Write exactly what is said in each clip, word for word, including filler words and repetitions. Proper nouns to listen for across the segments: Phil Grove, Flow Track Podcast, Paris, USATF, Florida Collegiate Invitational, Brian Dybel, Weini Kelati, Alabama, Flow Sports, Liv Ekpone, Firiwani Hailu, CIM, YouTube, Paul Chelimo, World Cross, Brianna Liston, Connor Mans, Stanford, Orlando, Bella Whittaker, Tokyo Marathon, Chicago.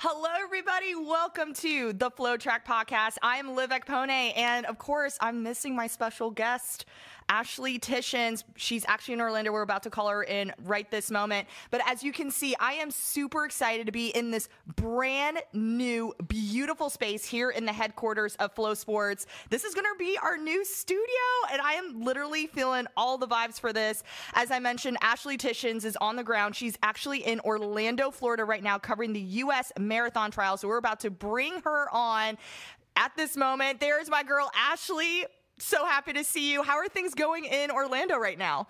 Hello, everybody. Welcome to the Flow Track Podcast. I am Liv Ekpone, and of course, I'm missing my special guest, Ashley Tichans. She's actually in Orlando. We're about to call her in right this moment. But as you can see, I am super excited to be in this brand new, beautiful space here in the headquarters of Flow Sports. This is going to be our new studio, and I am literally feeling all the vibes for this. As I mentioned, Ashley Tichans is on the ground. She's actually in Orlando, Florida right now, covering the U S Marathon Trials. So we're about to bring her on at this moment. There's my girl, Ashley. So happy to see you. How are things going in Orlando right now?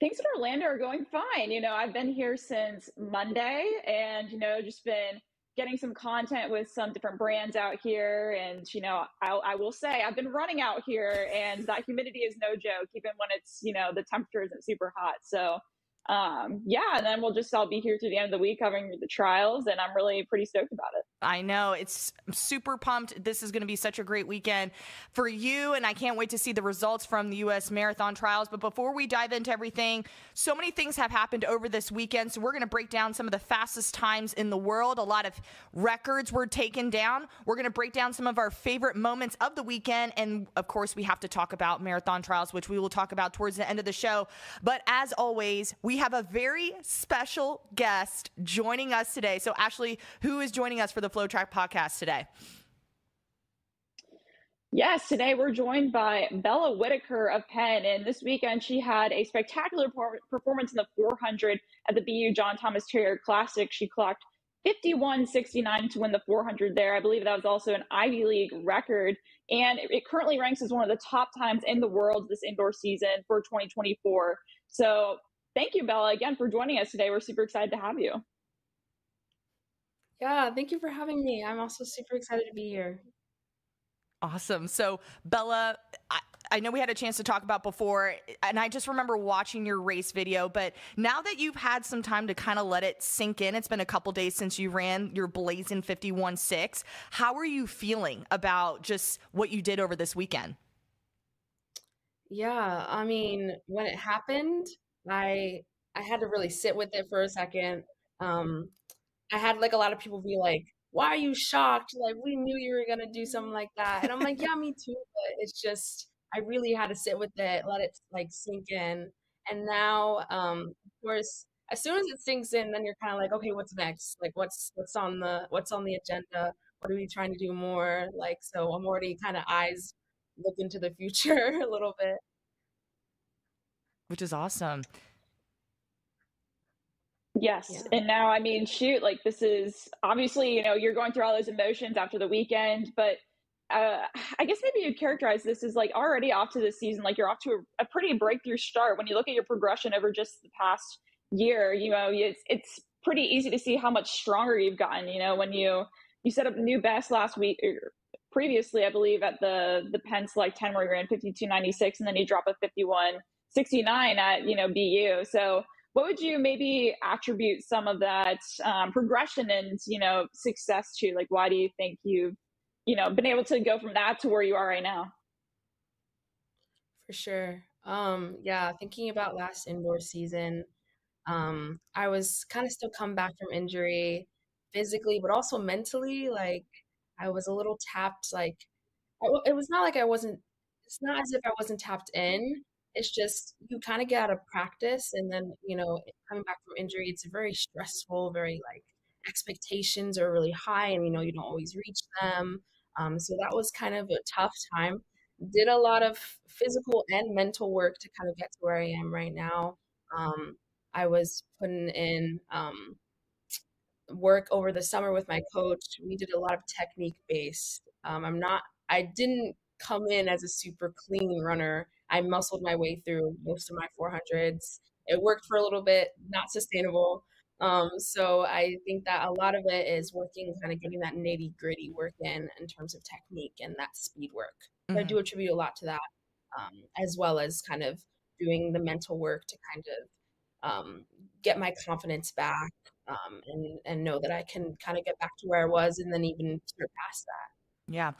Things in Orlando are going fine. You know, I've been here since Monday and, you know, just been getting some content with some different brands out here. And, you know, I, I will say I've been running out here, and that humidity is no joke, even when it's, you know, the temperature isn't super hot. So Um, yeah, and then we'll just all be here through the end of the week covering the trials, and I'm really pretty stoked about it. I know. It's I'm super pumped. This is going to be such a great weekend for you, and I can't wait to see the results from the U S Marathon Trials. But before we dive into everything, so many things have happened over this weekend, so we're going to break down some of the fastest times in the world. A lot of records were taken down. We're going to break down some of our favorite moments of the weekend, and of course, we have to talk about Marathon Trials, which we will talk about towards the end of the show. But as always, we We have a very special guest joining us today. So, Ashley, who is joining us for the Flow Track Podcast today? Yes, today we're joined by Bella Whittaker of Penn, and this weekend she had a spectacular por- performance in the four hundred at the B U John Thomas Terrier Classic. She clocked fifty-one sixty-nine to win the four hundred there. I believe that was also an Ivy League record, and it, it currently ranks as one of the top times in the world this indoor season for twenty twenty-four. So, thank you, Bella, again, for joining us today. We're super excited to have you. Yeah, thank you for having me. I'm also super excited to be here. Awesome. So, Bella, I, I know we had a chance to talk about before, and I just remember watching your race video, but now that you've had some time to kind of let it sink in, it's been a couple days since you ran your blazing fifty-one six. How are you feeling about just what you did over this weekend? Yeah, I mean, when it happened, I I had to really sit with it for a second. Um, I had like a lot of people be like, why are you shocked? Like, we knew you were going to do something like that. And I'm like, yeah, me too. But it's just, I really had to sit with it, let it like sink in. And now, um, of course, as soon as it sinks in, then you're kind of like, okay, what's next? Like, what's, what's on the, what's on the agenda? What are we trying to do more? Like, so I'm already kind of eyes looking to the future a little bit. Which is awesome. Yes. Yeah. And now, I mean, shoot, like this is obviously, you know, you're going through all those emotions after the weekend, but uh, I guess maybe you'd characterize this as like already off to this season. Like you're off to a, a pretty breakthrough start. When you look at your progression over just the past year, you know, it's, it's pretty easy to see how much stronger you've gotten. You know, when you, you set up new best last week or previously, I believe at the, the Penn Select ten where you ran fifty-two ninety-six and then you drop a fifty-one sixty-nine at, you know, B U. So what would you maybe attribute some of that um, progression and, you know, success to? Like, why do you think you've, you know, been able to go from that to where you are right now? For sure. Um, yeah. Thinking about last indoor season, um, I was kind of still come back from injury physically, but also mentally, like I was a little tapped. Like it was not like I wasn't, it's not as if I wasn't tapped in. It's just you kind of get out of practice, and then, you know, coming back from injury, it's very stressful, very like expectations are really high and, you know, you don't always reach them. Um, so that was kind of a tough time. Did a lot of physical and mental work to kind of get to where I am right now. Um, I was putting in um, work over the summer with my coach. We did a lot of technique based. Um, I'm not, I didn't come in as a super clean runner. I muscled my way through most of my four hundreds. It worked for a little bit, not sustainable. Um, so I think that a lot of it is working, kind of getting that nitty gritty work in, in terms of technique and that speed work. Mm-hmm. I do attribute a lot to that, um, as well as kind of doing the mental work to kind of um, get my confidence back um, and, and know that I can kind of get back to where I was and then even surpass that. Yeah.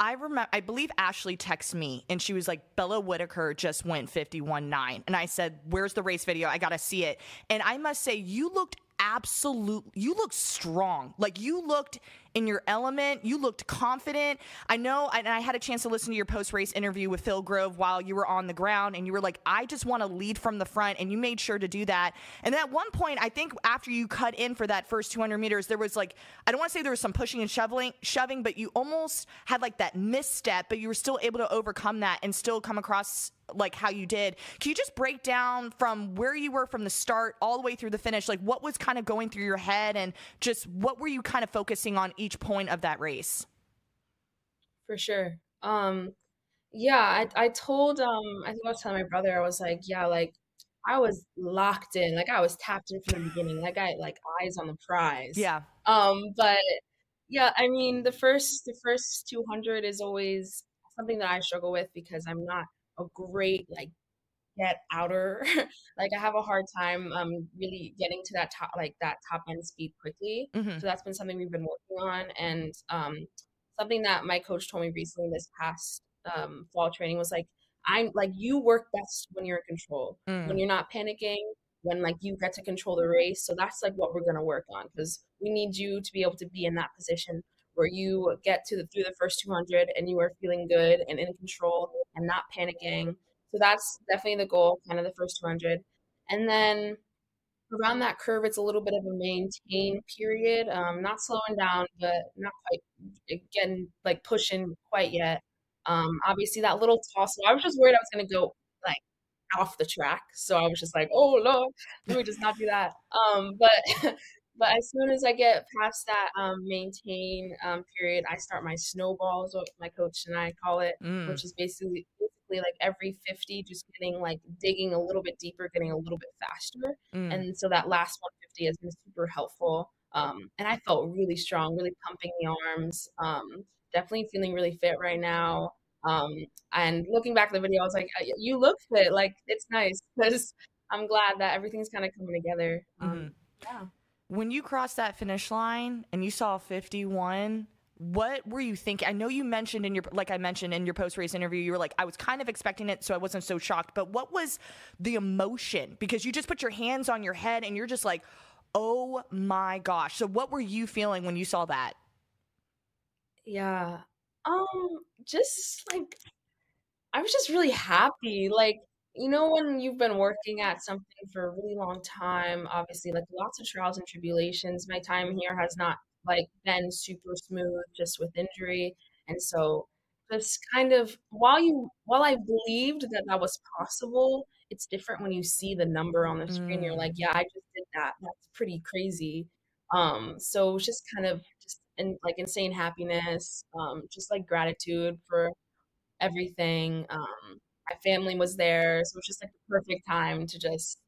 I remember, I believe Ashley texted me and she was like, Bella Whittaker just went fifty-one nine. And I said, where's the race video? I got to see it. And I must say, you looked absolute, you looked strong. Like you looked in your element, you looked confident. I know, and I had a chance to listen to your post-race interview with Phil Grove while you were on the ground, and you were like, I just want to lead from the front, and you made sure to do that. And then at one point, I think after you cut in for that first two hundred meters, there was like, I don't want to say there was some pushing and shoveling, shoving, but you almost had like that misstep, but you were still able to overcome that and still come across like how you did. Can you just break down from where you were from the start all the way through the finish, like what was kind of going through your head and just what were you kind of focusing on each point of that race? For sure. Um, yeah, I, I told, um, I think I was telling my brother, I was like, yeah, like I was locked in, like I was tapped in from the beginning. Like I like eyes on the prize. Yeah. Um, but yeah, I mean, the first, the first two hundred is always something that I struggle with because I'm not a great, like get outer. Like I have a hard time um really getting to that top like that top end speed quickly. Mm-hmm. So that's been something we've been working on, and um something that my coach told me recently this past um fall training was like, I'm like, you work best when you're in control. Mm. When you're not panicking, when like you get to control the race. So that's like what we're going to work on, because we need you to be able to be in that position where you get to the through the first two hundred and you are feeling good and in control and not panicking. So that's definitely the goal, kind of the first two hundred. And then around that curve, it's a little bit of a maintain period. Um, not slowing down, but not quite getting like pushing quite yet. Um, obviously that little toss, I was just worried I was going to go like off the track. So I was just like, oh no, let me just not do that. Um, but, but as soon as I get past that um, maintain um, period, I start my snowball, is what my coach and I call it, mm. which is basically like every fifty, just getting like digging a little bit deeper, getting a little bit faster. Mm. And so that last one fifty has been super helpful. Um, and I felt really strong, really pumping the arms, um, definitely feeling really fit right now. Um, and looking back at the video, I was like, you look fit, like it's nice, because I'm glad that everything's kind of coming together. Um, mm-hmm. Yeah. When you crossed that finish line and you saw fifty-one, what were you thinking? I know you mentioned in your, like I mentioned in your post-race interview, you were like, I was kind of expecting it, so I wasn't so shocked. But what was the emotion? Because you just put your hands on your head and you're just like, oh my gosh. So what were you feeling when you saw that? Yeah. Um, just like, I was just really happy. Like, you know, when you've been working at something for a really long time, obviously like lots of trials and tribulations, my time here has not like been super smooth, just with injury. And so this kind of, while you, while I believed that that was possible, it's different when you see the number on the screen. Mm. You're like, yeah, I just did that. That's pretty crazy. Um, so it's just kind of just in, like insane happiness, um, just like gratitude for everything. Um, my family was there. So it was just like the perfect time to just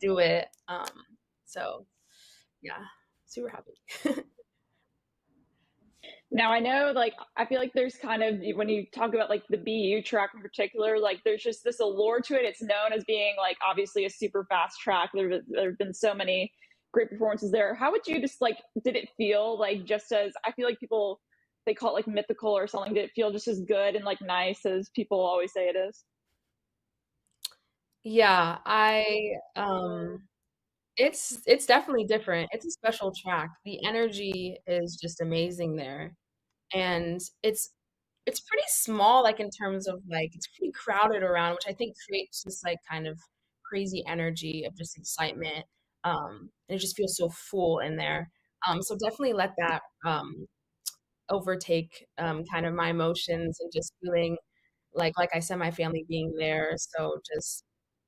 do it. Um, so yeah, super happy. Now, I know, like, I feel like there's kind of, when you talk about, like, the B U track in particular, like, there's just this allure to it. It's known as being, like, obviously a super fast track. There, there have been so many great performances there. How would you just, like, did it feel, like, just as, I feel like people, they call it, like, mythical or something. Did it feel just as good and, like, nice as people always say it is? Yeah, I, um... It's it's definitely different. It's a special track. The energy is just amazing there. And it's it's pretty small, like in terms of like it's pretty crowded around, which I think creates this like kind of crazy energy of just excitement. Um, and it just feels so full in there. Um, so definitely let that um, overtake um, kind of my emotions and just feeling like, like I said, my family being there. So just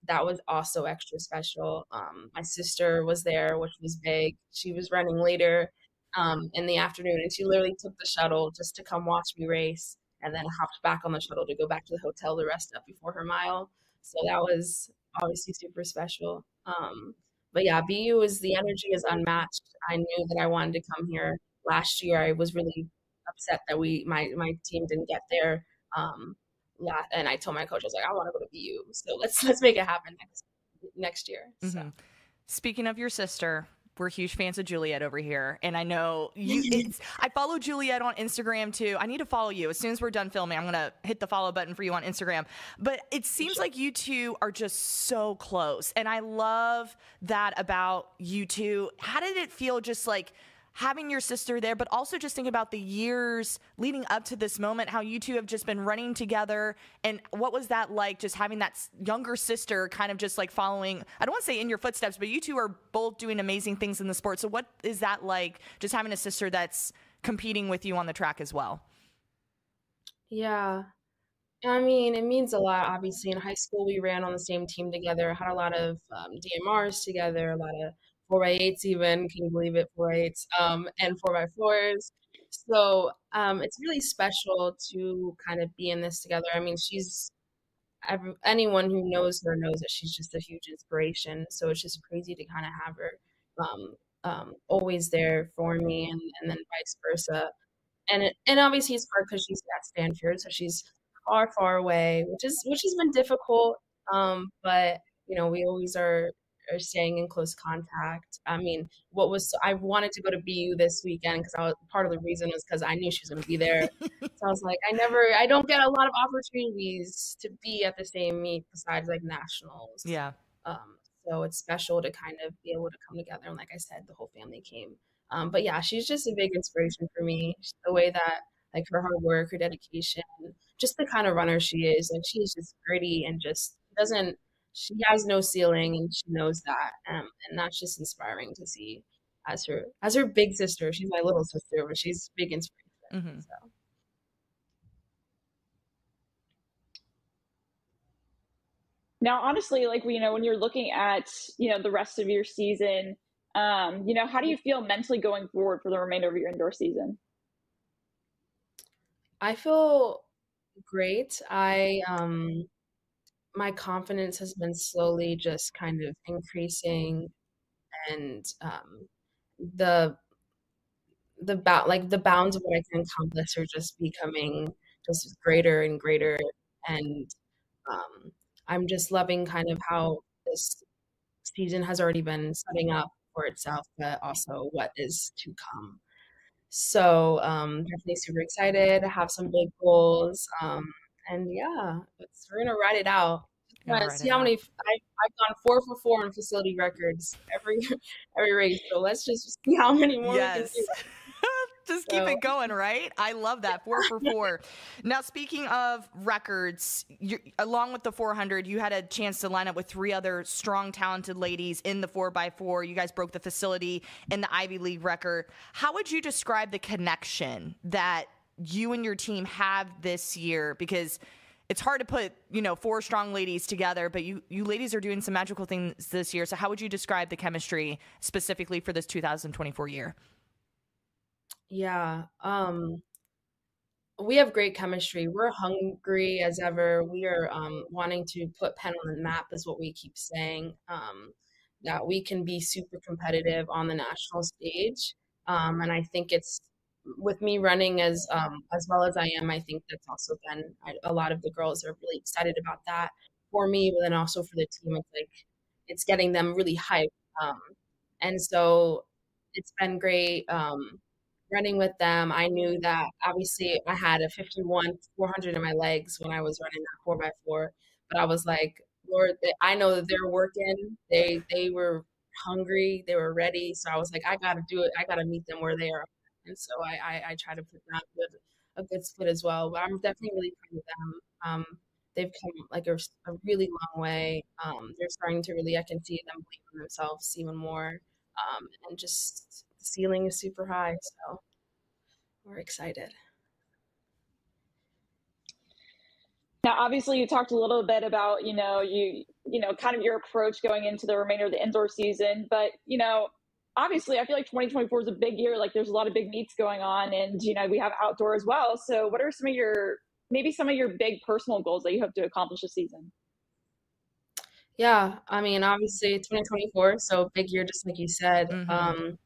that was also extra special. Um, my sister was there, which was big. She was running later um, in the afternoon, and she literally took the shuttle just to come watch me race and then hopped back on the shuttle to go back to the hotel to rest up before her mile. So that was obviously super special. Um, but yeah, B U is, the energy is unmatched. I knew that I wanted to come here. Last year, I was really upset that we, my, my team didn't get there. Um, Yeah, and I told my coach, I was like, I want to go to B U, so let's let's make it happen next next year. So. Mm-hmm. Speaking of your sister, we're huge fans of Juliet over here, and I know you. It's, I follow Juliet on Instagram too. I need to follow you as soon as we're done filming. I'm gonna hit the follow button for you on Instagram. But it seems like you two are just so close, and I love that about you two. How did it feel? Just like having your sister there, but also just think about the years leading up to this moment, how you two have just been running together. And what was that like, just having that younger sister kind of just like following, I don't want to say in your footsteps, but you two are both doing amazing things in the sport. So what is that like, just having a sister that's competing with you on the track as well? Yeah, I mean, it means a lot. Obviously in high school, we ran on the same team together, had a lot of um, D M Rs together, a lot of four by eights even, can you believe it, four by eights, um, and four by fours. So um, it's really special to kind of be in this together. I mean, she's, every, anyone who knows her knows that she's just a huge inspiration. So it's just crazy to kind of have her um, um, always there for me, and, and then vice versa. And it, and obviously it's hard because she's at Stanford, so she's far, far away, which is which has been difficult. Um, but, you know, we always are, or staying in close contact. I mean, what was, I wanted to go to B U this weekend because I was, part of the reason was because I knew she was going to be there. So I was like, I never, I don't get a lot of opportunities to be at the same meet besides like nationals. Yeah. Um, so it's special to kind of be able to come together. And like I said, the whole family came. Um, but yeah, she's just a big inspiration for me. The way that, like, her hard work, her dedication, just the kind of runner she is. Like, she's just gritty and just doesn't, she has no ceiling, and she knows that, um, and that's just inspiring to see as her as her big sister. She's my little sister, but she's big inspiration. Mm-hmm. So. Now, honestly, like, you know, when you're looking at, you know, the rest of your season, um, you know, how do you feel mentally going forward for the remainder of your indoor season? I feel great. I um. My confidence has been slowly just kind of increasing, and um, the the bound like the bounds of what I can accomplish are just becoming just greater and greater. And um, I'm just loving kind of how this season has already been setting up for itself, but also what is to come. So um, definitely super excited. I have some big goals. Um, And yeah, it's, we're gonna ride it out. Gonna see how many. I, I've gone four for four in facility records every every race. So let's just see how many more. Yes. We can do. Just so. Keep it going, right? I love that, four for four. Now, speaking of records, you, along with the four hundred, you had a chance to line up with three other strong, talented ladies in the four by four. You guys broke the facility and the Ivy League record. How would you describe the connection that you and your team have this year? Because it's hard to put, you know, four strong ladies together, but you, you ladies are doing some magical things this year. So how would you describe the chemistry specifically for this two thousand twenty-four year? Yeah. Um, we have great chemistry. We're hungry as ever. We are um, wanting to put Penn on the map is what we keep saying, um, that we can be super competitive on the national stage. Um, and I think it's, with me running as um, as well as I am, I think that's also been, I, a lot of the girls are really excited about that for me, but then also for the team, it's like, it's getting them really hyped. Um, and so it's been great um, running with them. I knew that obviously I had a fifty-one, four hundred in my legs when I was running that four by four, but I was like, Lord, they, I know that they're working. They, they were hungry, they were ready. So I was like, I gotta do it. I gotta meet them where they are. And so I, I, I try to put that good, a good split as well. But I'm definitely really proud of them. Um, they've come like a, a really long way. Um, they're starting to really, I can see them believe in themselves even more. Um, and just the ceiling is super high. So we're excited. Now, obviously, you talked a little bit about, you know, you, you know, kind of your approach going into the remainder of the indoor season. But, you know, obviously, I feel like twenty twenty-four is a big year. Like, there's a lot of big meets going on, and, you know, we have outdoor as well. So what are some of your, maybe some of your big personal goals that you hope to accomplish this season? Yeah, I mean, obviously, twenty twenty-four, so big year, just like you said. Mm-hmm. Um,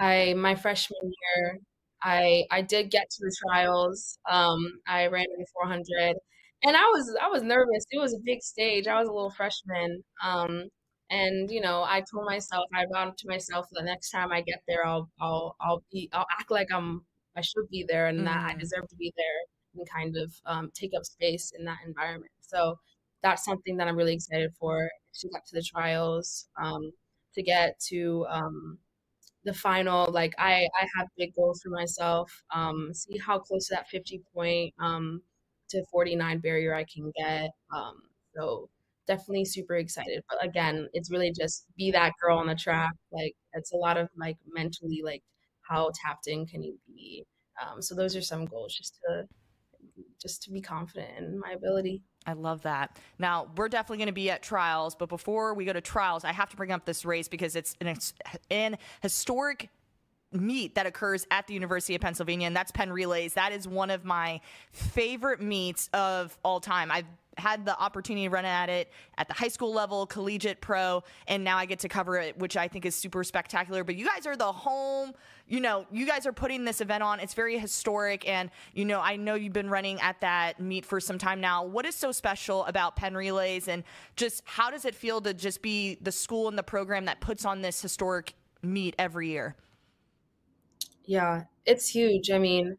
I my freshman year, I I did get to the trials. Um, I ran in the four hundred, and I was I was nervous. It was a big stage. I was a little freshman. Um, And, you know, I told myself, I vowed to myself, the next time I get there, I'll, I'll, I'll be, I'll act like I'm, I should be there and mm-hmm. that I deserve to be there and kind of um, take up space in that environment. So that's something that I'm really excited for. To get to the trials, um, to get to um, the final. Like I, I have big goals for myself. Um, see how close to that fifty point um, to forty-nine barrier I can get. Um, so. Definitely super excited, but again, it's really just be that girl on the track. Like, it's a lot of like mentally, like how tapped in can you be? Um, so those are some goals, just to just to be confident in my ability. I love that. Now, we're definitely going to be at trials, but before we go to trials, I have to bring up this race because it's an, an historic meet that occurs at the University of Pennsylvania, and that's Penn Relays. That is one of my favorite meets of all time. I've had the opportunity to run at it at the high school level, collegiate, pro, and now I get to cover it, which I think is super spectacular. But you guys are the home, you know, you guys are putting this event on. It's very historic. And, you know, I know you've been running at that meet for some time now. What is so special about Penn Relays, and just how does it feel to just be the school and the program that puts on this historic meet every year? Yeah, it's huge. I mean,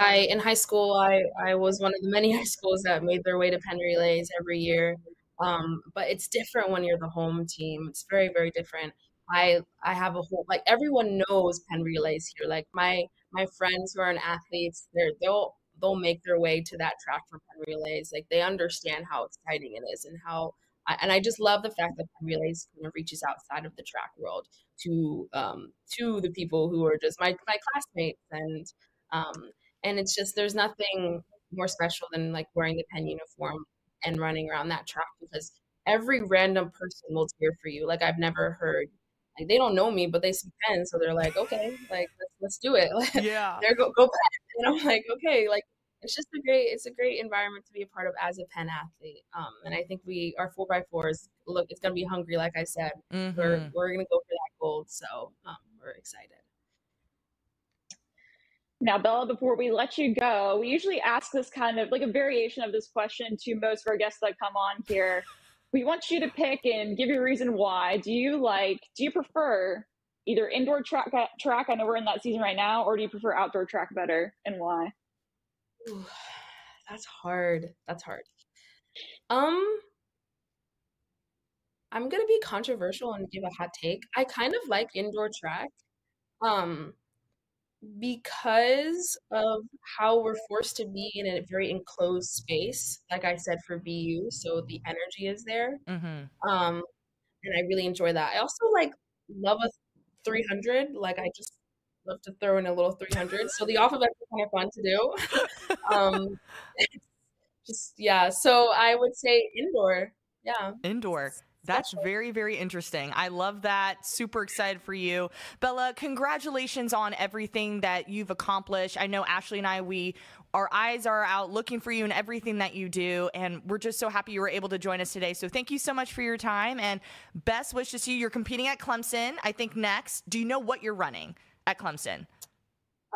I, in high school, I, I was one of the many high schools that made their way to Penn Relays every year. Um, but it's different when you're the home team. It's very, very different. I, I have a whole, like, everyone knows Penn Relays here. Like my, my friends who are in athletes, they're, they'll, they'll make their way to that track for Penn Relays. Like, they understand how exciting it is, and how, and I just love the fact that Penn Relays kind of reaches outside of the track world to, um, to the people who are just my, my classmates. And, um, And it's just, there's nothing more special than like wearing the Penn uniform and running around that track, because every random person will cheer for you. Like, I've never heard, like, they don't know me, but they see Penn, so they're like, okay, like, let's, let's do it. Yeah. There go go Penn. And I'm like, okay, like, it's just a great, it's a great environment to be a part of as a Penn athlete. Um, and I think we, our four by fours, look, it's gonna be hungry, like I said. Mm-hmm. We're we're gonna go for that gold, so um, we're excited. Now, Bella, before we let you go, we usually ask this kind of like a variation of this question to most of our guests that come on here. We want you to pick and give your reason why. Do you like, do you prefer either indoor track, track, I know we're in that season right now, or do you prefer outdoor track better, and why? Ooh, that's hard. That's hard. Um, I'm going to be controversial and give a hot take. I kind of like indoor track. Um, because of how we're forced to be in a very enclosed space, like I said, for B U, so the energy is there. Mm-hmm. Um, and I really enjoy that. I also like love a three hundred. Like, I just love to throw in a little three hundred. So the off event is kind of fun to do. um, just, yeah. So I would say indoor. Yeah. Indoor. That's very, very interesting. I love that. Super excited for you. Bella, congratulations on everything that you've accomplished. I know Ashley and I, we, our eyes are out looking for you and everything that you do. And we're just so happy you were able to join us today. So thank you so much for your time, and best wishes to you. You're competing at Clemson, I think, next. Do you know what you're running at Clemson?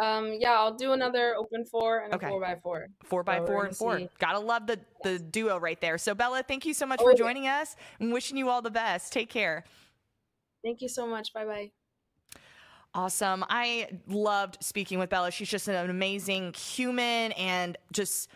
Um, yeah, I'll do another open four and a okay. four by four. Four by so four and four. See. Gotta love the, the yes. duo right there. So Bella, thank you so much oh, for joining yeah. us, and wishing you all the best. Take care. Thank you so much. Bye-bye. Awesome. I loved speaking with Bella. She's just an amazing human, and just,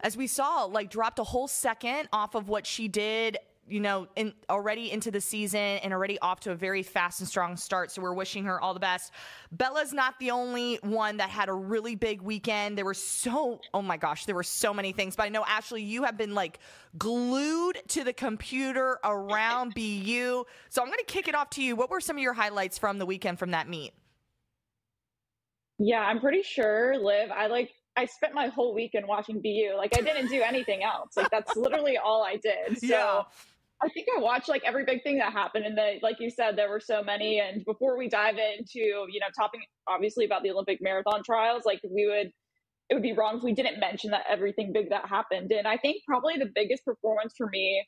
as we saw, like, dropped a whole second off of what she did you know, in, already into the season and already off to a very fast and strong start. So we're wishing her all the best. Bella's not the only one that had a really big weekend. There were so, oh my gosh, there were so many things. But I know, Ashley, you have been like glued to the computer around B U. So I'm going to kick it off to you. What were some of your highlights from the weekend from that meet? Yeah, I'm pretty sure, Liv, I like, I spent my whole weekend watching B U. Like, I didn't do anything else. Like, that's literally all I did. So yeah. I think I watched like every big thing that happened. And the, like you said, there were so many. And before we dive into, you know, talking obviously about the Olympic marathon trials, like we would, it would be wrong if we didn't mention that everything big that happened. And I think probably the biggest performance for me,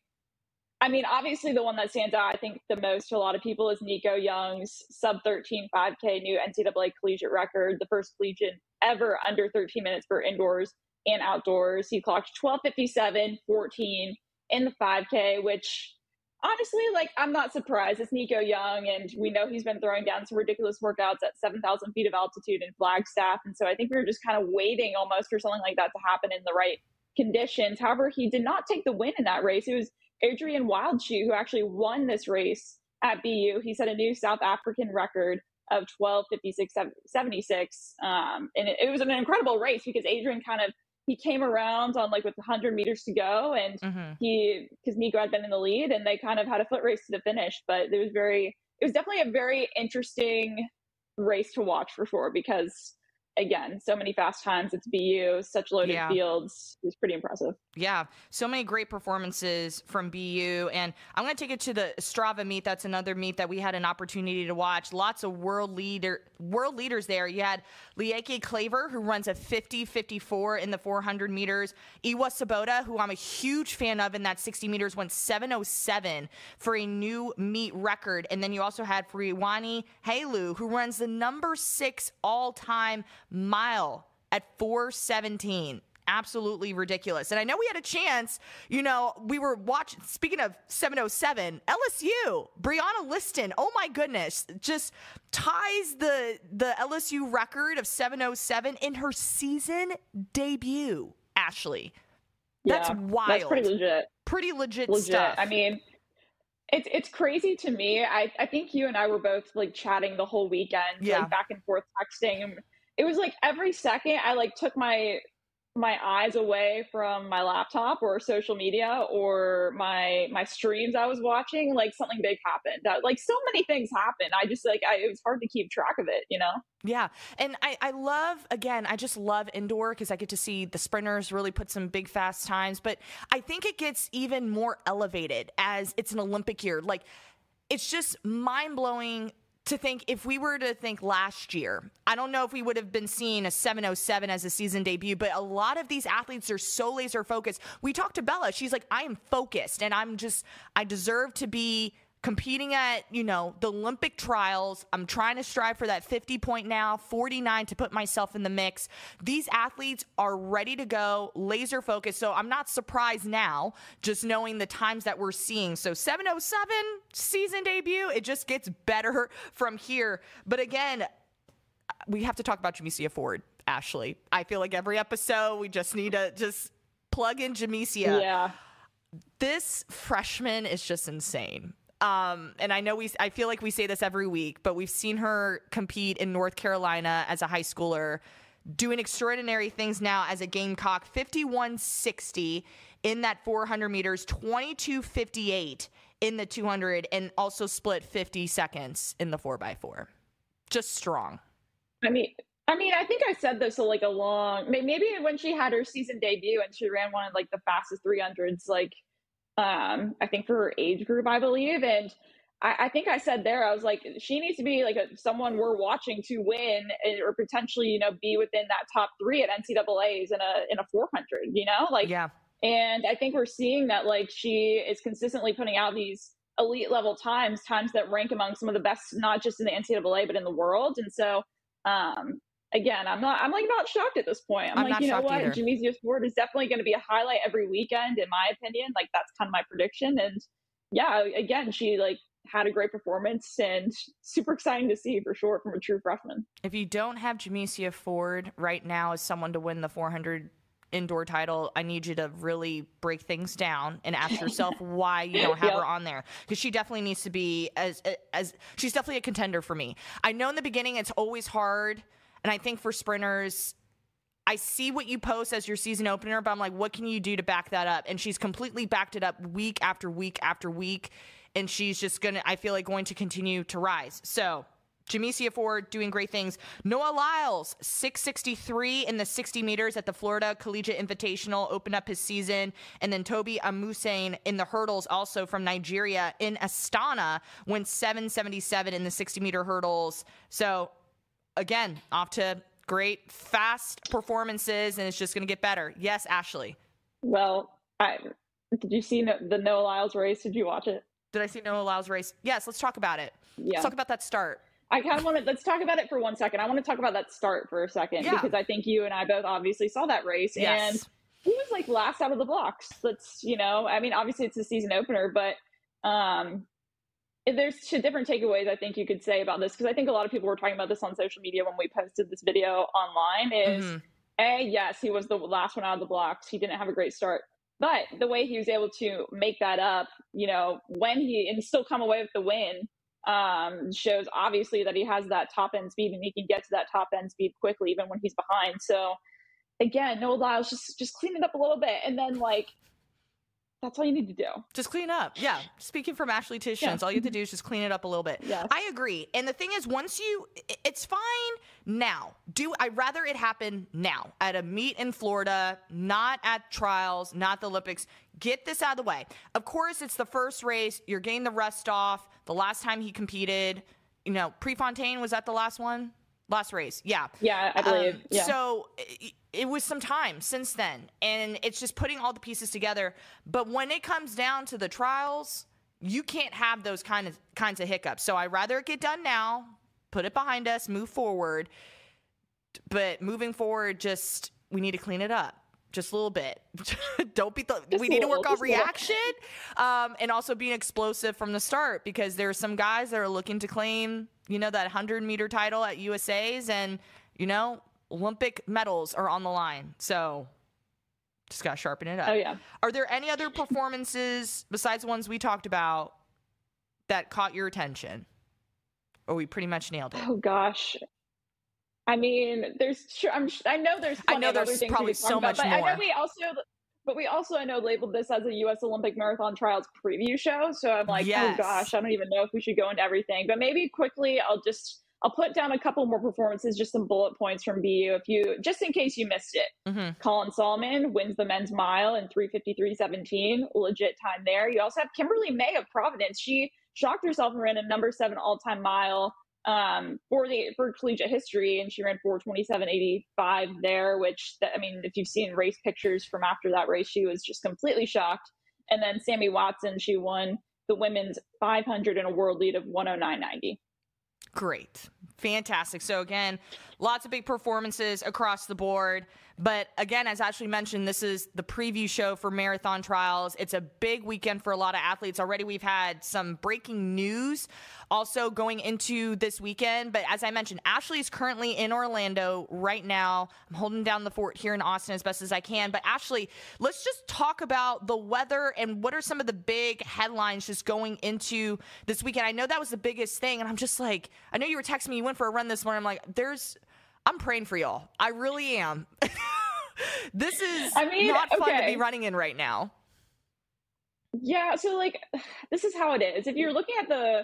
I mean, obviously the one that stands out, I think the most to a lot of people is Nico Young's sub thirteen five K new N C double A collegiate record, the first collegiate ever under thirteen minutes for indoors and outdoors. He clocked twelve fifty-seven fourteen in the five K, which honestly, like, I'm not surprised. It's Nico Young, and we know he's been throwing down some ridiculous workouts at seven thousand feet of altitude in Flagstaff. And so I think we were just kind of waiting almost for something like that to happen in the right conditions. However, he did not take the win in that race. It was Adrian Wildshoe who actually won this race at B U. He set a new South African record of twelve fifty-six seventy-six. Um, and it, it was an incredible race because Adrian kind of, he came around on like with one hundred meters to go, and mm-hmm. he, because Nico had been in the lead, and they kind of had a foot race to the finish. But it was very, it was definitely a very interesting race to watch for sure because, again, so many fast times. It's B U, such loaded yeah. fields. It was pretty impressive. Yeah, so many great performances from B U. And I'm going to take it to the Strava meet. That's another meet that we had an opportunity to watch. Lots of world leader, world leaders there. You had Lieke Klaver, who runs a fifty fifty-four in the four hundred meters. Iwa Sabota, who I'm a huge fan of in that sixty meters, went seven oh seven for a new meet record. And then you also had Firiwani Hailu, who runs the number six all-time mile at four seventeen. Absolutely ridiculous. And I know we had a chance, you know, we were watching, speaking of seven oh seven, L S U, Brianna Liston, oh my goodness, just ties the, the L S U record of seven oh seven in her season debut, Ashley. That's yeah, wild. That's pretty legit. Pretty legit, legit. stuff. I mean, It's it's crazy to me. I, I think you and I were both like chatting the whole weekend, yeah. like back and forth texting. It was like every second I like took my my eyes away from my laptop or social media or my my streams I was watching, like something big happened. That, like so many things happened. I just like I, it was hard to keep track of it, you know? Yeah. And I, I love, again, I just love indoor because I get to see the sprinters really put some big fast times. But I think it gets even more elevated as it's an Olympic year. Like, it's just mind-blowing to think, if we were to think last year, I don't know if we would have been seeing a seven oh seven as a season debut, but a lot of these athletes are so laser focused. We talked to Bella. She's like, I am focused and I'm just, I deserve to be competing at, you know, the Olympic trials. I'm trying to strive for that fifty point now, forty-nine to put myself in the mix. These athletes are ready to go, laser focused. So I'm not surprised now, just knowing the times that we're seeing. So seven oh seven season debut, it just gets better from here. But again, we have to talk about Jamecia Ford, Ashley. I feel like every episode we just need to just plug in Jamecia. Yeah. This freshman is just insane. Um, and I know we, I feel like we say this every week, but we've seen her compete in North Carolina as a high schooler, doing extraordinary things now as a Gamecock. Fifty-one sixty in that four hundred meters, twenty-two fifty-eight in the two hundred, and also split fifty seconds in the four by four. Just strong. I mean, I mean, I think I said this like a long, maybe when she had her season debut and she ran one of like the fastest three hundreds, like, Um, I think for her age group, I believe. And I, I think I said there, I was like, she needs to be like a, someone we're watching to win or potentially, you know, be within that top three at N C double A's in a, in a four hundred, you know, like, yeah. And I think we're seeing that, like, she is consistently putting out these elite level times, times that rank among some of the best, not just in the N C double A, but in the world. And so, um, Again, I'm not, I'm like not shocked at this point. I'm, I'm like, you know what? Jamecia Ford is definitely going to be a highlight every weekend, in my opinion. Like, that's kind of my prediction. And yeah, again, she like had a great performance and super exciting to see for sure from a true freshman. If you don't have Jamecia Ford right now as someone to win the four hundred indoor title, I need you to really break things down and ask yourself why you don't have yep. her on there, because she definitely needs to be as as she's definitely a contender for me. I know in the beginning it's always hard, and I think for sprinters, I see what you post as your season opener, but I'm like, what can you do to back that up? And she's completely backed it up week after week after week, and she's just gonna, I feel like, going to continue to rise. So Jamecia Ford doing great things. Noah Lyles, six sixty-three in the sixty meters at the Florida Collegiate Invitational, opened up his season. And then Toby Amusain in the hurdles, also from Nigeria, in Astana, went seven seventy-seven in the sixty meter hurdles. So again, off to great fast performances, and it's just going to get better. Yes, Ashley. Well, I, did you see the Noah Lyles race? Did you watch it? Did I see Noah Lyles race? Yes, let's talk about it. Yeah. Let's talk about that start. I kind of want to, let's talk about it for one second. I want to talk about that start for a second, yeah. because I think you and I both obviously saw that race. Yes. And he was like last out of the blocks. Let's, you know, I mean, obviously it's the season opener, but um, there's two different takeaways I think you could say about this, because I think a lot of people were talking about this on social media when we posted this video online is, mm-hmm. A, yes, he was the last one out of the blocks. He didn't have a great start. But the way he was able to make that up, you know, when he, and still come away with the win, um shows obviously that he has that top end speed, and he can get to that top end speed quickly even when he's behind. So again, Noah Lyles just just clean it up a little bit, and then like that's all you need to do, just clean up. Yeah, speaking from Ashley Tichans, yeah. all you have to do is just clean it up a little bit. Yes. I agree. And the thing is, once you, it's fine now. Do I rather it happen now at a meet in Florida, not at trials, not the Olympics. Get this out of the way. Of course, it's the first race. You're getting the rust off. The last time he competed, you know, Prefontaine, was that the last one? Last race. Yeah. Yeah, I believe. Um, yeah. So it, it was some time since then. And it's just putting all the pieces together. But when it comes down to the trials, you can't have those kind of kinds of hiccups. So I'd rather it get done now, put it behind us, move forward. But moving forward, just we need to clean it up. Just a little bit. Don't be th- we need to work on reaction um and also being explosive from the start, because there are some guys that are looking to claim, you know, that one hundred meter title at U S A's, and you know, Olympic medals are on the line. So just gotta sharpen it up. Oh yeah. Are there any other performances besides the ones we talked about that caught your attention, or we pretty much nailed it? Oh gosh, I mean, there's, I'm, I know there's, I know there's probably so much more. I know we also, but we also, I know, labeled this as a U S Olympic Marathon Trials preview show. So I'm like, yes. oh gosh, I don't even know if we should go into everything, but maybe quickly, I'll just, I'll put down a couple more performances, just some bullet points from B U. If you, just in case you missed it, mm-hmm. Colin Solomon wins the men's mile in three fifty-three seventeen, legit time there. You also have Kimberly May of Providence. She shocked herself and ran a number seven all-time mile um for the for collegiate history, and she ran four twenty-seven eighty-five there, which th- I mean, if you've seen race pictures from after that race, she was just completely shocked. And then Sammy Watson, she won the women's five hundred in a world lead of one oh nine ninety. Great. Fantastic. So again, lots of big performances across the board. But again, as Ashley mentioned, this is the preview show for Marathon Trials. It's a big weekend for a lot of athletes. Already we've had some breaking news also going into this weekend. But as I mentioned, Ashley is currently in Orlando right now. I'm holding down the fort here in Austin as best as I can. But Ashley, let's just talk about the weather and what are some of the big headlines just going into this weekend. I know that was the biggest thing. And I'm just like, I know you were texting me, you went for a run this morning. I'm like, there's... I'm praying for y'all. I really am. This is I mean, not fun okay. to be running in right now. Yeah. So like, this is how it is. If you're looking at the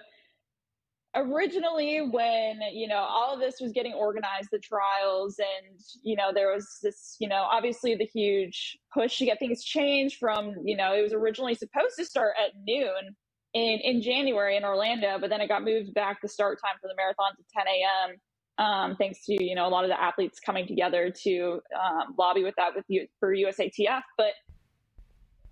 originally when, you know, all of this was getting organized, the trials, and, you know, there was this, you know, obviously the huge push to get things changed from, you know, it was originally supposed to start at noon in, in January in Orlando, but then it got moved back the start time for the marathon to ten a.m. Um, thanks to, you know, a lot of the athletes coming together to um, lobby with that with you for U S A T F. But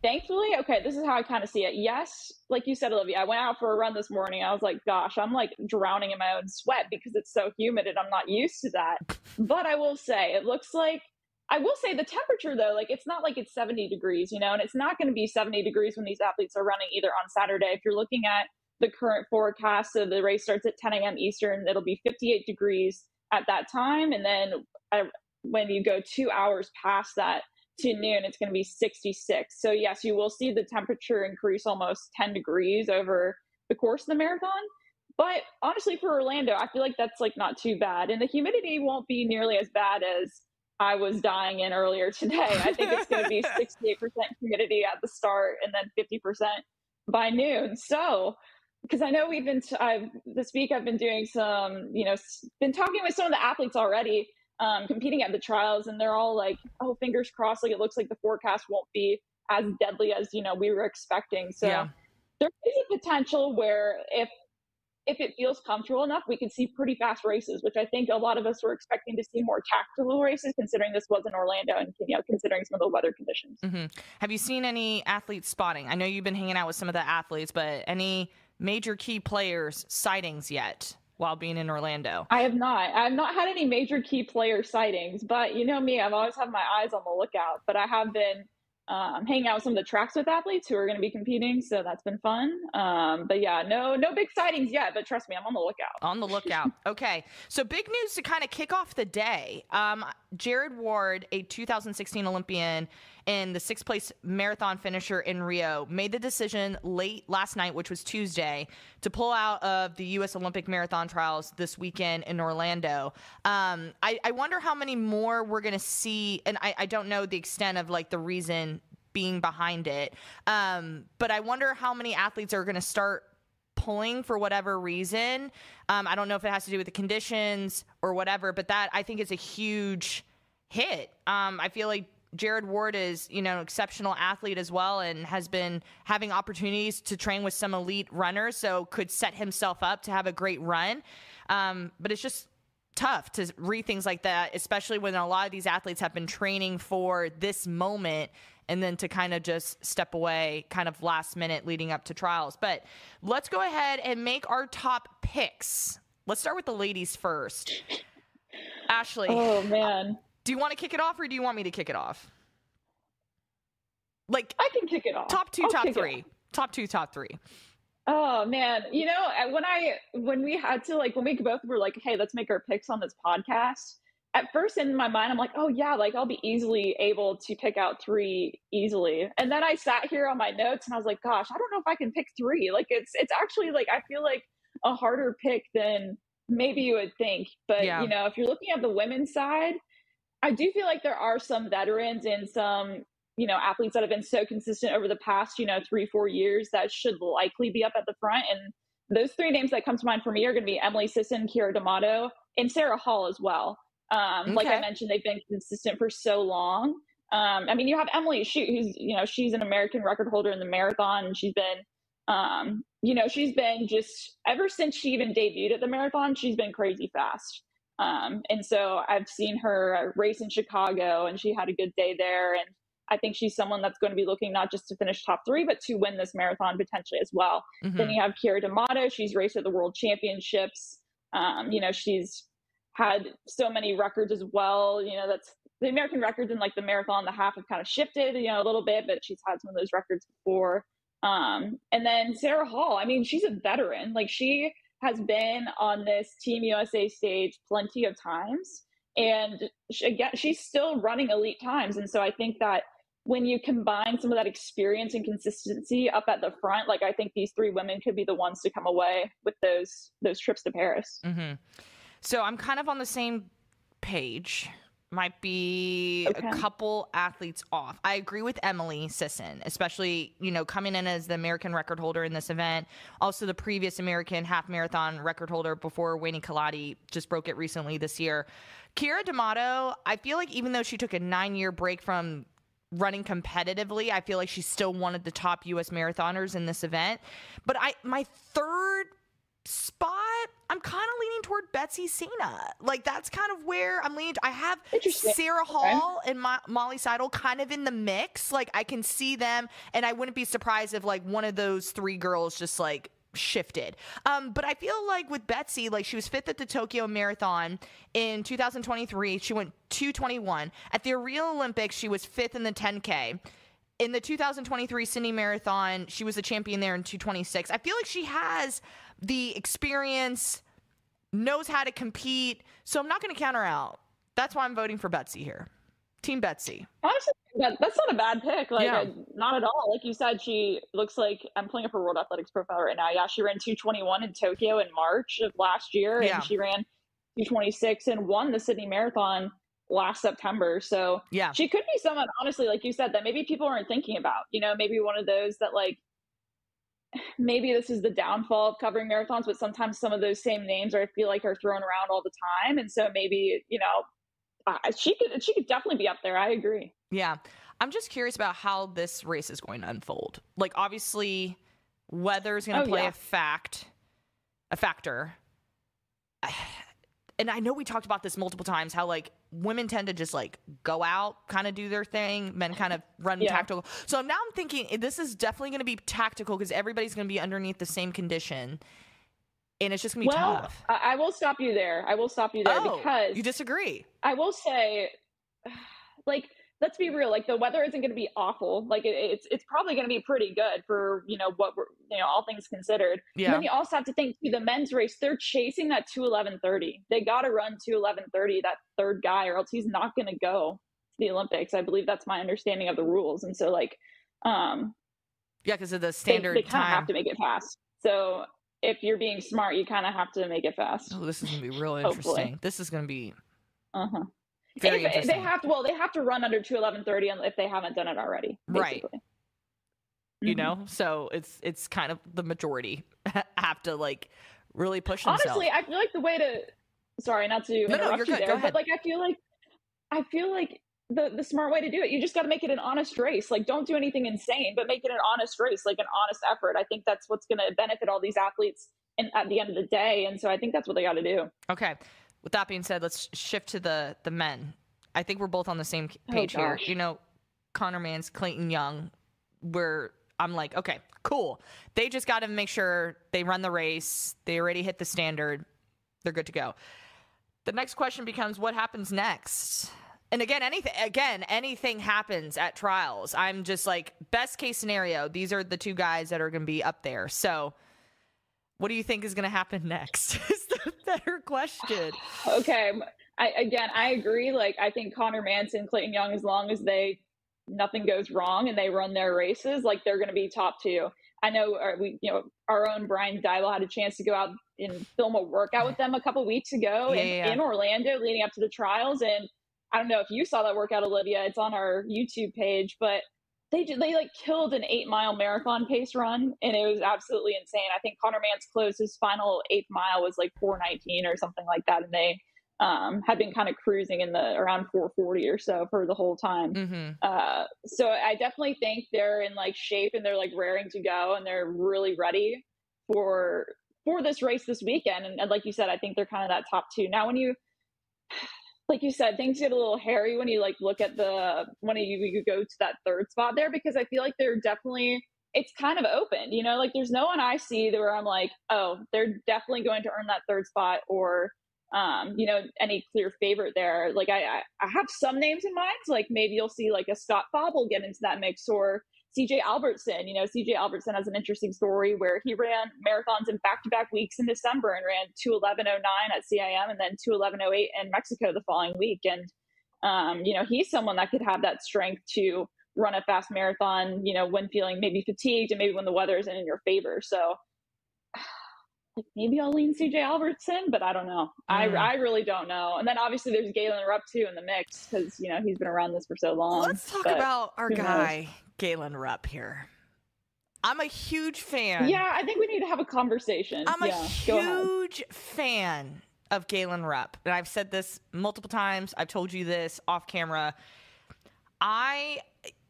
thankfully, okay, this is how I kind of see it. Yes, like you said, Olivia, I went out for a run this morning. I was like, gosh, I'm like drowning in my own sweat because it's so humid and I'm not used to that. But I will say it looks like, I will say the temperature though, like it's not like it's seventy degrees, you know, and it's not going to be seventy degrees when these athletes are running either on Saturday. If you're looking at the current forecast, so the race starts at ten a.m. Eastern, it'll be fifty-eight degrees at that time. And then uh, when you go two hours past that to noon, it's going to be sixty-six. So yes, you will see the temperature increase almost ten degrees over the course of the marathon. But honestly, for Orlando, I feel like that's like not too bad. And the humidity won't be nearly as bad as I was dying in earlier today. I think it's going to be sixty-eight percent humidity at the start and then fifty percent by noon. So, because I know we've been, t- I've, this week I've been doing some, you know, s- been talking with some of the athletes already um, competing at the trials, and they're all like, oh, fingers crossed. Like, it looks like the forecast won't be as deadly as, you know, we were expecting. So yeah. There is a potential where if, if it feels comfortable enough, we can see pretty fast races, which I think a lot of us were expecting to see more tactical races, considering this was in Orlando and, you know, considering some of the weather conditions. Mm-hmm. Have you seen any athletes spotting? I know you've been hanging out with some of the athletes, but any major key players sightings yet while being in Orlando? I have not. I've not had any major key player sightings, but you know me, I've always had my eyes on the lookout, but I have been Um, hanging out with some of the tracks with athletes who are going to be competing. So that's been fun. Um, but yeah, no, no big sightings yet, but trust me, I'm on the lookout. On the lookout. Okay. So big news to kind of kick off the day. Um, Jared Ward, a two thousand sixteen Olympian and the sixth place marathon finisher in Rio, made the decision late last night, which was Tuesday, to pull out of the U S Olympic Marathon Trials this weekend in Orlando. Um, I, I wonder how many more we're going to see. And I, I don't know the extent of like the reason being behind it. Um, but I wonder how many athletes are going to start pulling for whatever reason. Um, I don't know if it has to do with the conditions or whatever, but that I think is a huge hit. Um, I feel like Jared Ward is, you know, an exceptional athlete as well, and has been having opportunities to train with some elite runners, so could set himself up to have a great run. Um, but it's just tough to read things like that, especially when a lot of these athletes have been training for this moment, and then to kind of just step away kind of last minute leading up to trials. But let's go ahead and make our top picks. Let's start with the ladies first. Ashley. Oh, man. Do you want to kick it off, or do you want me to kick it off? Like, I can kick it off. Top two, I'll top three. Top two, top three. Oh, man. You know, when I, when we had to, like, when we both were like, hey, let's make our picks on this podcast. At first in my mind, I'm like, oh yeah, like I'll be easily able to pick out three easily. And then I sat here on my notes and I was like, gosh, I don't know if I can pick three. Like it's, it's actually like, I feel like a harder pick than maybe you would think. But yeah. You know, if you're looking at the women's side, I do feel like there are some veterans and some, you know, athletes that have been so consistent over the past, you know, three, four years that should likely be up at the front. And those three names that come to mind for me are going to be Emily Sisson, Kira D'Amato, and Sarah Hall as well. Um, okay. Like I mentioned, they've been consistent for so long. Um, I mean, you have Emily, she, who's, you know, she's an American record holder in the marathon, and she's been, um, you know, she's been just ever since she even debuted at the marathon, she's been crazy fast. Um, and so I've seen her race in Chicago, and she had a good day there. And I think she's someone that's going to be looking not just to finish top three, but to win this marathon potentially as well. Mm-hmm. Then you have Kira D'Amato. She's raced at the World Championships. Um, you know, she's had so many records as well. You know, that's the American records in like the marathon, the half have kind of shifted, you know, a little bit, but she's had some of those records before. Um, and then Sarah Hall, I mean, she's a veteran. Like she has been on this Team U S A stage plenty of times, and she, again, she's still running elite times. And so I think that when you combine some of that experience and consistency up at the front, like I think these three women could be the ones to come away with those, those trips to Paris. Mm-hmm. So I'm kind of on the same page, might be okay. A couple athletes off. I agree with Emily Sisson, especially, you know, coming in as the American record holder in this event. Also the previous American half marathon record holder before Weini Kelati just broke it recently this year. Kira D'Amato, I feel like even though she took a nine year break from running competitively, I feel like she's still one of the top U S marathoners in this event. But I, my third spot, I'm kind of leaning toward Betsy Sena. Like that's kind of where I'm leaning. I have Sarah Hall and Mo- Molly Seidel kind of in the mix. Like I can see them, and I wouldn't be surprised if like one of those three girls just like shifted. Um, but I feel like with Betsy, like she was fifth at the Tokyo Marathon in two thousand twenty-three. She went two twenty-one. At the Rio Olympics, she was fifth in the ten K. In the two thousand twenty-three Sydney Marathon, she was the champion there in two twenty-six. I feel like she has the experience, knows how to compete. So I'm not going to count her out. That's why I'm voting for Betsy here. Team Betsy. Honestly, that, that's not a bad pick. Like, yeah. I, not at all. Like you said, she looks like, I'm pulling up her World Athletics profile right now. Yeah, she ran two twenty-one in Tokyo in March of last year, yeah. and she ran two twenty-six and won the Sydney Marathon last September. So yeah. she could be someone, honestly, like you said, that maybe people aren't thinking about. You know, maybe one of those that, like, maybe this is the downfall of covering marathons, but sometimes some of those same names are, I feel like, are thrown around all the time. And so maybe, you know, Uh, she could she could definitely be up there. I agree. Yeah. I'm just curious about how this race is going to unfold. Like, obviously, weather is going to oh, play yeah. a fact, a factor. And I know we talked about this multiple times, how, like, women tend to just, like, go out, kind of do their thing. Men kind of run yeah. tactical. So now I'm thinking this is definitely going to be tactical because everybody's going to be underneath the same condition. And it's just gonna be well, tough. I will stop you there. I will stop you there oh, because you disagree. I will say, like, let's be real. Like, the weather isn't gonna be awful. Like, it, it's it's probably gonna be pretty good for, you know, what we're, you know, all things considered. Yeah. And then you also have to think too, the men's race. They're chasing that two eleven thirty. They gotta run two eleven thirty. That third guy, or else he's not gonna go to the Olympics. I believe that's my understanding of the rules. And so, like, um, yeah, because of the standard they, they kind of have to make it fast. So. If you're being smart, you kind of have to make it fast. Oh, this is going to be real interesting. This is going to be uh-huh. very if, interesting. They have to, well, they have to run under two eleven thirty if they haven't done it already. Basically. Right. Mm-hmm. You know? So it's it's kind of the majority have to, like, really push themselves. Honestly, I feel like the way to – sorry, not to interrupt no, no, you good. there. But, like, I feel like I feel like the, the smart way to do it, you just got to make it an honest race. Like, don't do anything insane, but make it an honest race, like an honest effort. I think that's what's going to benefit all these athletes in, at the end of the day. And so I think that's what they got to do. Okay. With that being said, let's shift to the, the men. I think we're both on the same page oh, here. You know, Connor Mans, Clayton Young, where I'm like, okay, cool. They just got to make sure they run the race. They already hit the standard. They're good to go. The next question becomes, what happens next? And again, anything again, anything happens at trials. I'm just like, best case scenario, these are the two guys that are going to be up there. So what do you think is going to happen next is the better question. Okay. I, again, I agree. Like, I think Connor Manson, Clayton Young, as long as they, nothing goes wrong and they run their races, like, they're going to be top two. I know our, we, you know, our own Brian Dybel had a chance to go out and film a workout with them a couple weeks ago yeah, in, yeah. in Orlando leading up to the trials. And I don't know if you saw that workout, Olivia. It's on our YouTube page, but they did, they like killed an eight mile marathon pace run, and it was absolutely insane. I think Connor Mance closed his final eighth mile was like four nineteen or something like that, and they um, had been kind of cruising in the around four forty or so for the whole time. Mm-hmm. Uh, so I definitely think they're in like shape and they're like raring to go, and they're really ready for for this race this weekend. And, and like you said, I think they're kind of that top two now. When you like you said, things get a little hairy when you like look at the when you, you go to that third spot there, because I feel like they're definitely it's kind of open, you know, like there's no one I see where I'm like, oh, they're definitely going to earn that third spot or, um, you know, any clear favorite there. Like I, I, I have some names in mind, so like maybe you'll see like a Scott Fobble get into that mix or C J Albertson. You know, C J Albertson has an interesting story where he ran marathons in back-to-back weeks in December and ran two eleven oh nine at C I M and then two eleven oh eight in Mexico the following week. And, um, you know, he's someone that could have that strength to run a fast marathon, you know, when feeling maybe fatigued and maybe when the weather isn't in your favor. So like, maybe I'll lean C J Albertson, but I don't know. Mm. I, I really don't know. And then obviously there's Galen Rupp too in the mix because, you know, he's been around this for so long. Let's talk about our guy. Knows? Galen Rupp here. I'm a huge fan. Yeah, I think we need to have a conversation. I'm yeah, a huge fan of Galen Rupp. And I've said this multiple times. I've told you this off camera. I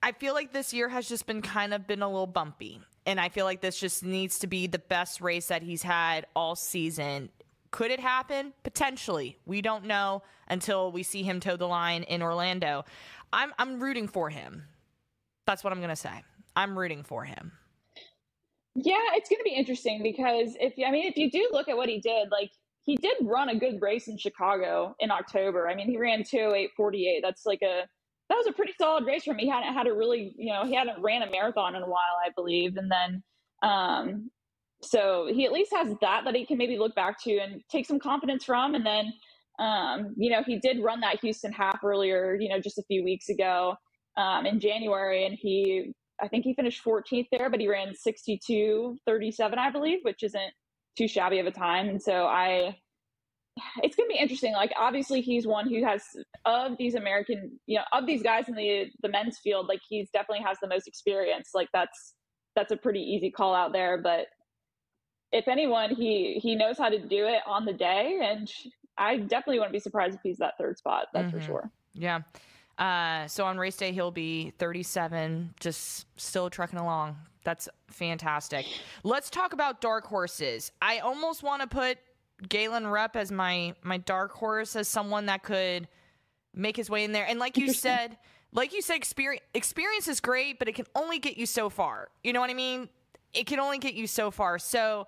I feel like this year has just been kind of been a little bumpy. And I feel like this just needs to be the best race that he's had all season. Could it happen? Potentially. We don't know until we see him toe the line in Orlando. I'm I'm rooting for him. That's what I'm going to say. I'm rooting for him. Yeah, it's going to be interesting because if you, I mean, if you do look at what he did, like he did run a good race in Chicago in October. I mean, he ran two oh eight forty-eight. That's like a, that was a pretty solid race for him. He hadn't had a really, you know, he hadn't ran a marathon in a while, I believe. And then, um, so he at least has that, that he can maybe look back to and take some confidence from. And then, Um, you know, he did run that Houston half earlier, you know, just a few weeks ago um, in January. And he, I think he finished fourteenth there, but he ran sixty-two thirty-seven, I believe, which isn't too shabby of a time. And so I, it's going to be interesting. Like, obviously he's one who has, of these American, you know, of these guys in the, the men's field, like he's definitely has the most experience. Like that's, that's a pretty easy call out there, but if anyone, he, he knows how to do it on the day. And I definitely wouldn't be surprised if he's that third spot. That's mm-hmm. for sure. Yeah. Uh, so on race day, he'll be thirty-seven, just still trucking along. That's fantastic. Let's talk about dark horses. I almost want to put Galen Rupp as my, my dark horse, as someone that could make his way in there. And like you said, like you said, experience, experience is great, but it can only get you so far. You know what I mean? It can only get you so far. So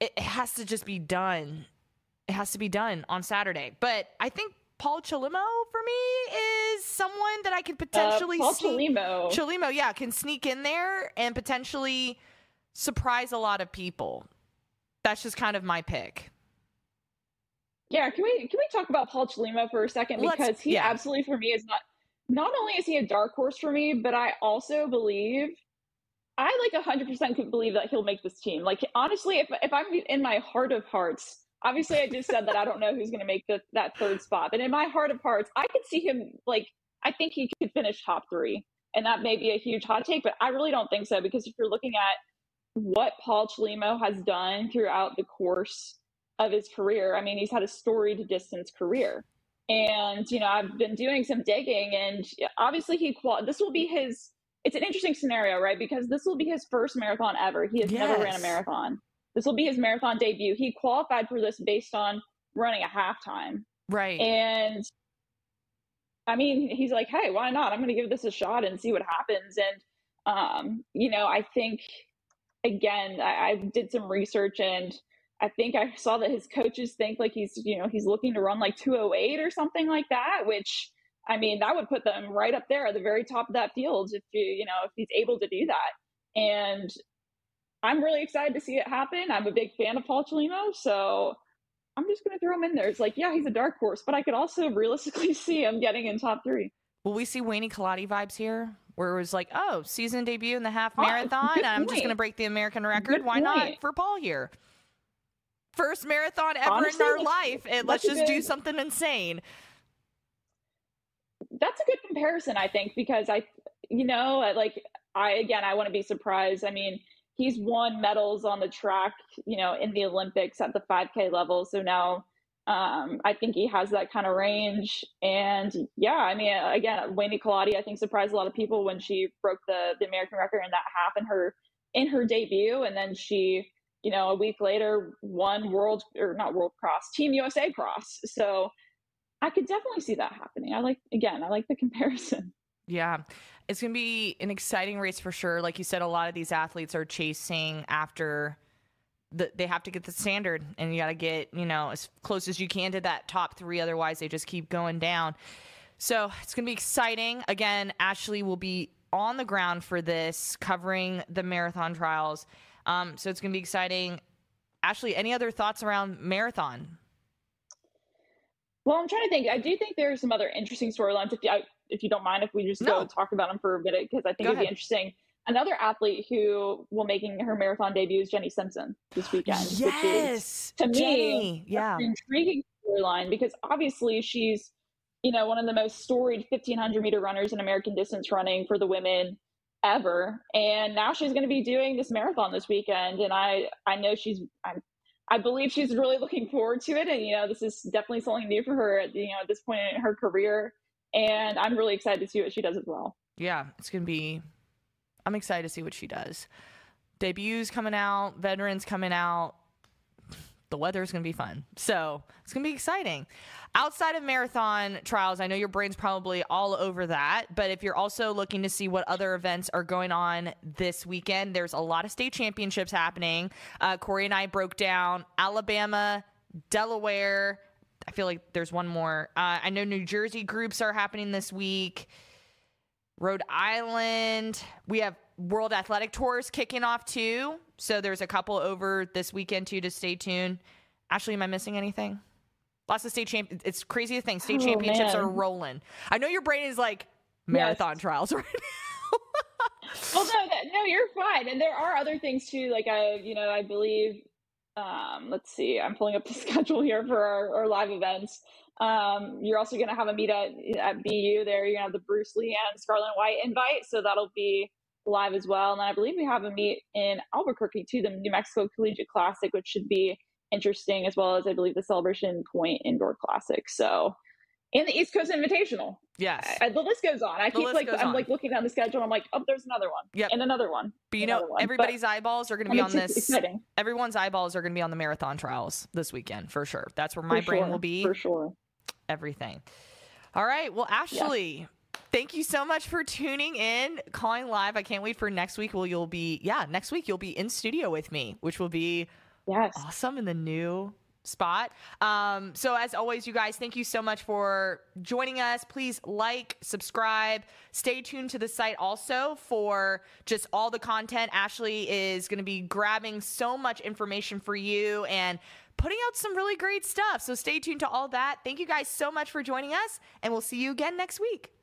it has to just be done. It has to be done on Saturday. But I think Paul Chelimo for me is someone that I could potentially uh, Paul sneak. Chelimo. Chelimo, yeah, can sneak in there and potentially surprise a lot of people. That's just kind of my pick. Yeah, can we can we talk about Paul Chelimo for a second? Because Let's, he yeah. absolutely for me is not not only is he a dark horse for me, but I also believe I like one hundred percent could believe that he'll make this team. Like honestly, if if I'm in my heart of hearts. Obviously, I just said that I don't know who's going to make the, that third spot. But in my heart of hearts, I could see him, like, I think he could finish top three. And that may be a huge hot take, but I really don't think so. Because if you're looking at what Paul Chelimo has done throughout the course of his career, I mean, he's had a storied distance career. And, you know, I've been doing some digging. And obviously, he qual- this will be his – it's an interesting scenario, right? Because this will be his first marathon ever. He has yes. never ran a marathon. This will be his marathon debut. He qualified for this based on running a halftime. Right. And I mean, he's like, hey, why not? I'm going to give this a shot and see what happens. And, um, you know, I think, again, I, I did some research and I think I saw that his coaches think like he's, you know, he's looking to run like two oh eight or something like that, which, I mean, that would put them right up there at the very top of that field if you, you know, if he's able to do that. And I'm really excited to see it happen. I'm a big fan of Paul Chelimo, so I'm just going to throw him in there. It's like, yeah, he's a dark horse, but I could also realistically see him getting in top three. Will we see Weini Kelati vibes here, where it was like, oh, season debut in the half marathon, oh, and I'm point. just going to break the American record. Good Why point. not for Paul here? First marathon ever Honestly, in our life, and let's just good. do something insane. That's a good comparison, I think, because I, you know, like I again, I want to be surprised. I mean. He's won medals on the track, you know, in the Olympics at the five K level. So now um, I think he has that kind of range. And yeah, I mean, again, Weini Kelati, I think, surprised a lot of people when she broke the, the American record in that half in her in her debut. And then she, you know, a week later won world or not world cross, Team U S A cross. So I could definitely see that happening. I like, again, I like the comparison. Yeah, it's going to be an exciting race for sure. Like you said, a lot of these athletes are chasing after the, they have to get the standard and you got to get, you know, as close as you can to that top three. Otherwise, they just keep going down. So it's going to be exciting. Again, Ashley will be on the ground for this, covering the marathon trials. Um, so it's going to be exciting. Ashley, any other thoughts around marathon? Well, I'm trying to think. I do think there are some other interesting storylines. If you, I, if you don't mind, if we just no. go and talk about them for a minute, because I think go it'd ahead. be interesting. Another athlete who will making her marathon debut is Jenny Simpson this weekend. Yes, which is, to Jenny. me, yeah, an intriguing storyline because obviously she's, you know, one of the most storied fifteen hundred meter runners in American distance running for the women ever, and now she's going to be doing this marathon this weekend, and I, I know she's, I'm. I believe she's really looking forward to it. And, you know, this is definitely something new for her, at, you know, at this point in her career. And I'm really excited to see what she does as well. Yeah, it's going to be, I'm excited to see what she does. Debuts coming out, veterans coming out. The weather is going to be fun. So it's going to be exciting. Outside of marathon trials, I know your brain's probably all over that. But if you're also looking to see what other events are going on this weekend, there's a lot of state championships happening. Uh, Corey and I broke down Alabama, Delaware. I feel like there's one more. Uh, I know New Jersey groups are happening this week. Rhode Island. We have World Athletic Tours kicking off too. So there's a couple over this weekend too to stay tuned. Ashley, am I missing anything? Lots of state champions. It's crazy to think. State oh, championships man. are rolling. I know your brain is like marathon yes. trials right now. Well, no, that, no, you're fine. And there are other things too. Like I, you know, I believe, um, let's see, I'm pulling up the schedule here for our, our live events. Um, you're also going to have a meet at, at B U there. You're going to have the Bruce Lee and Scarlet and White invite. So that'll be live as well. And I believe we have a meet in Albuquerque too, the New Mexico Collegiate Classic, which should be interesting, as well as I believe the Celebration Point Indoor Classic. So, and the East Coast Invitational. Yes. I, the list goes on. I the keep like, I'm on. like looking down the schedule. I'm like, oh, there's another one. Yep. And another one. But you another know, one. everybody's but, eyeballs are going to be I mean, on this. Exciting. Everyone's eyeballs are going to be on the marathon trials this weekend for sure. That's where my for brain sure. will be. For sure. Everything. All right. Well, Ashley, yes. thank you so much for tuning in, calling live. I can't wait for next week. Well, you'll be, yeah, next week you'll be in studio with me, which will be yes. awesome in the new spot. Um, so as always, you guys, thank you so much for joining us. Please like, subscribe, stay tuned to the site also for just all the content. Ashley is going to be grabbing so much information for you and putting out some really great stuff. So stay tuned to all that. Thank you guys so much for joining us, and we'll see you again next week.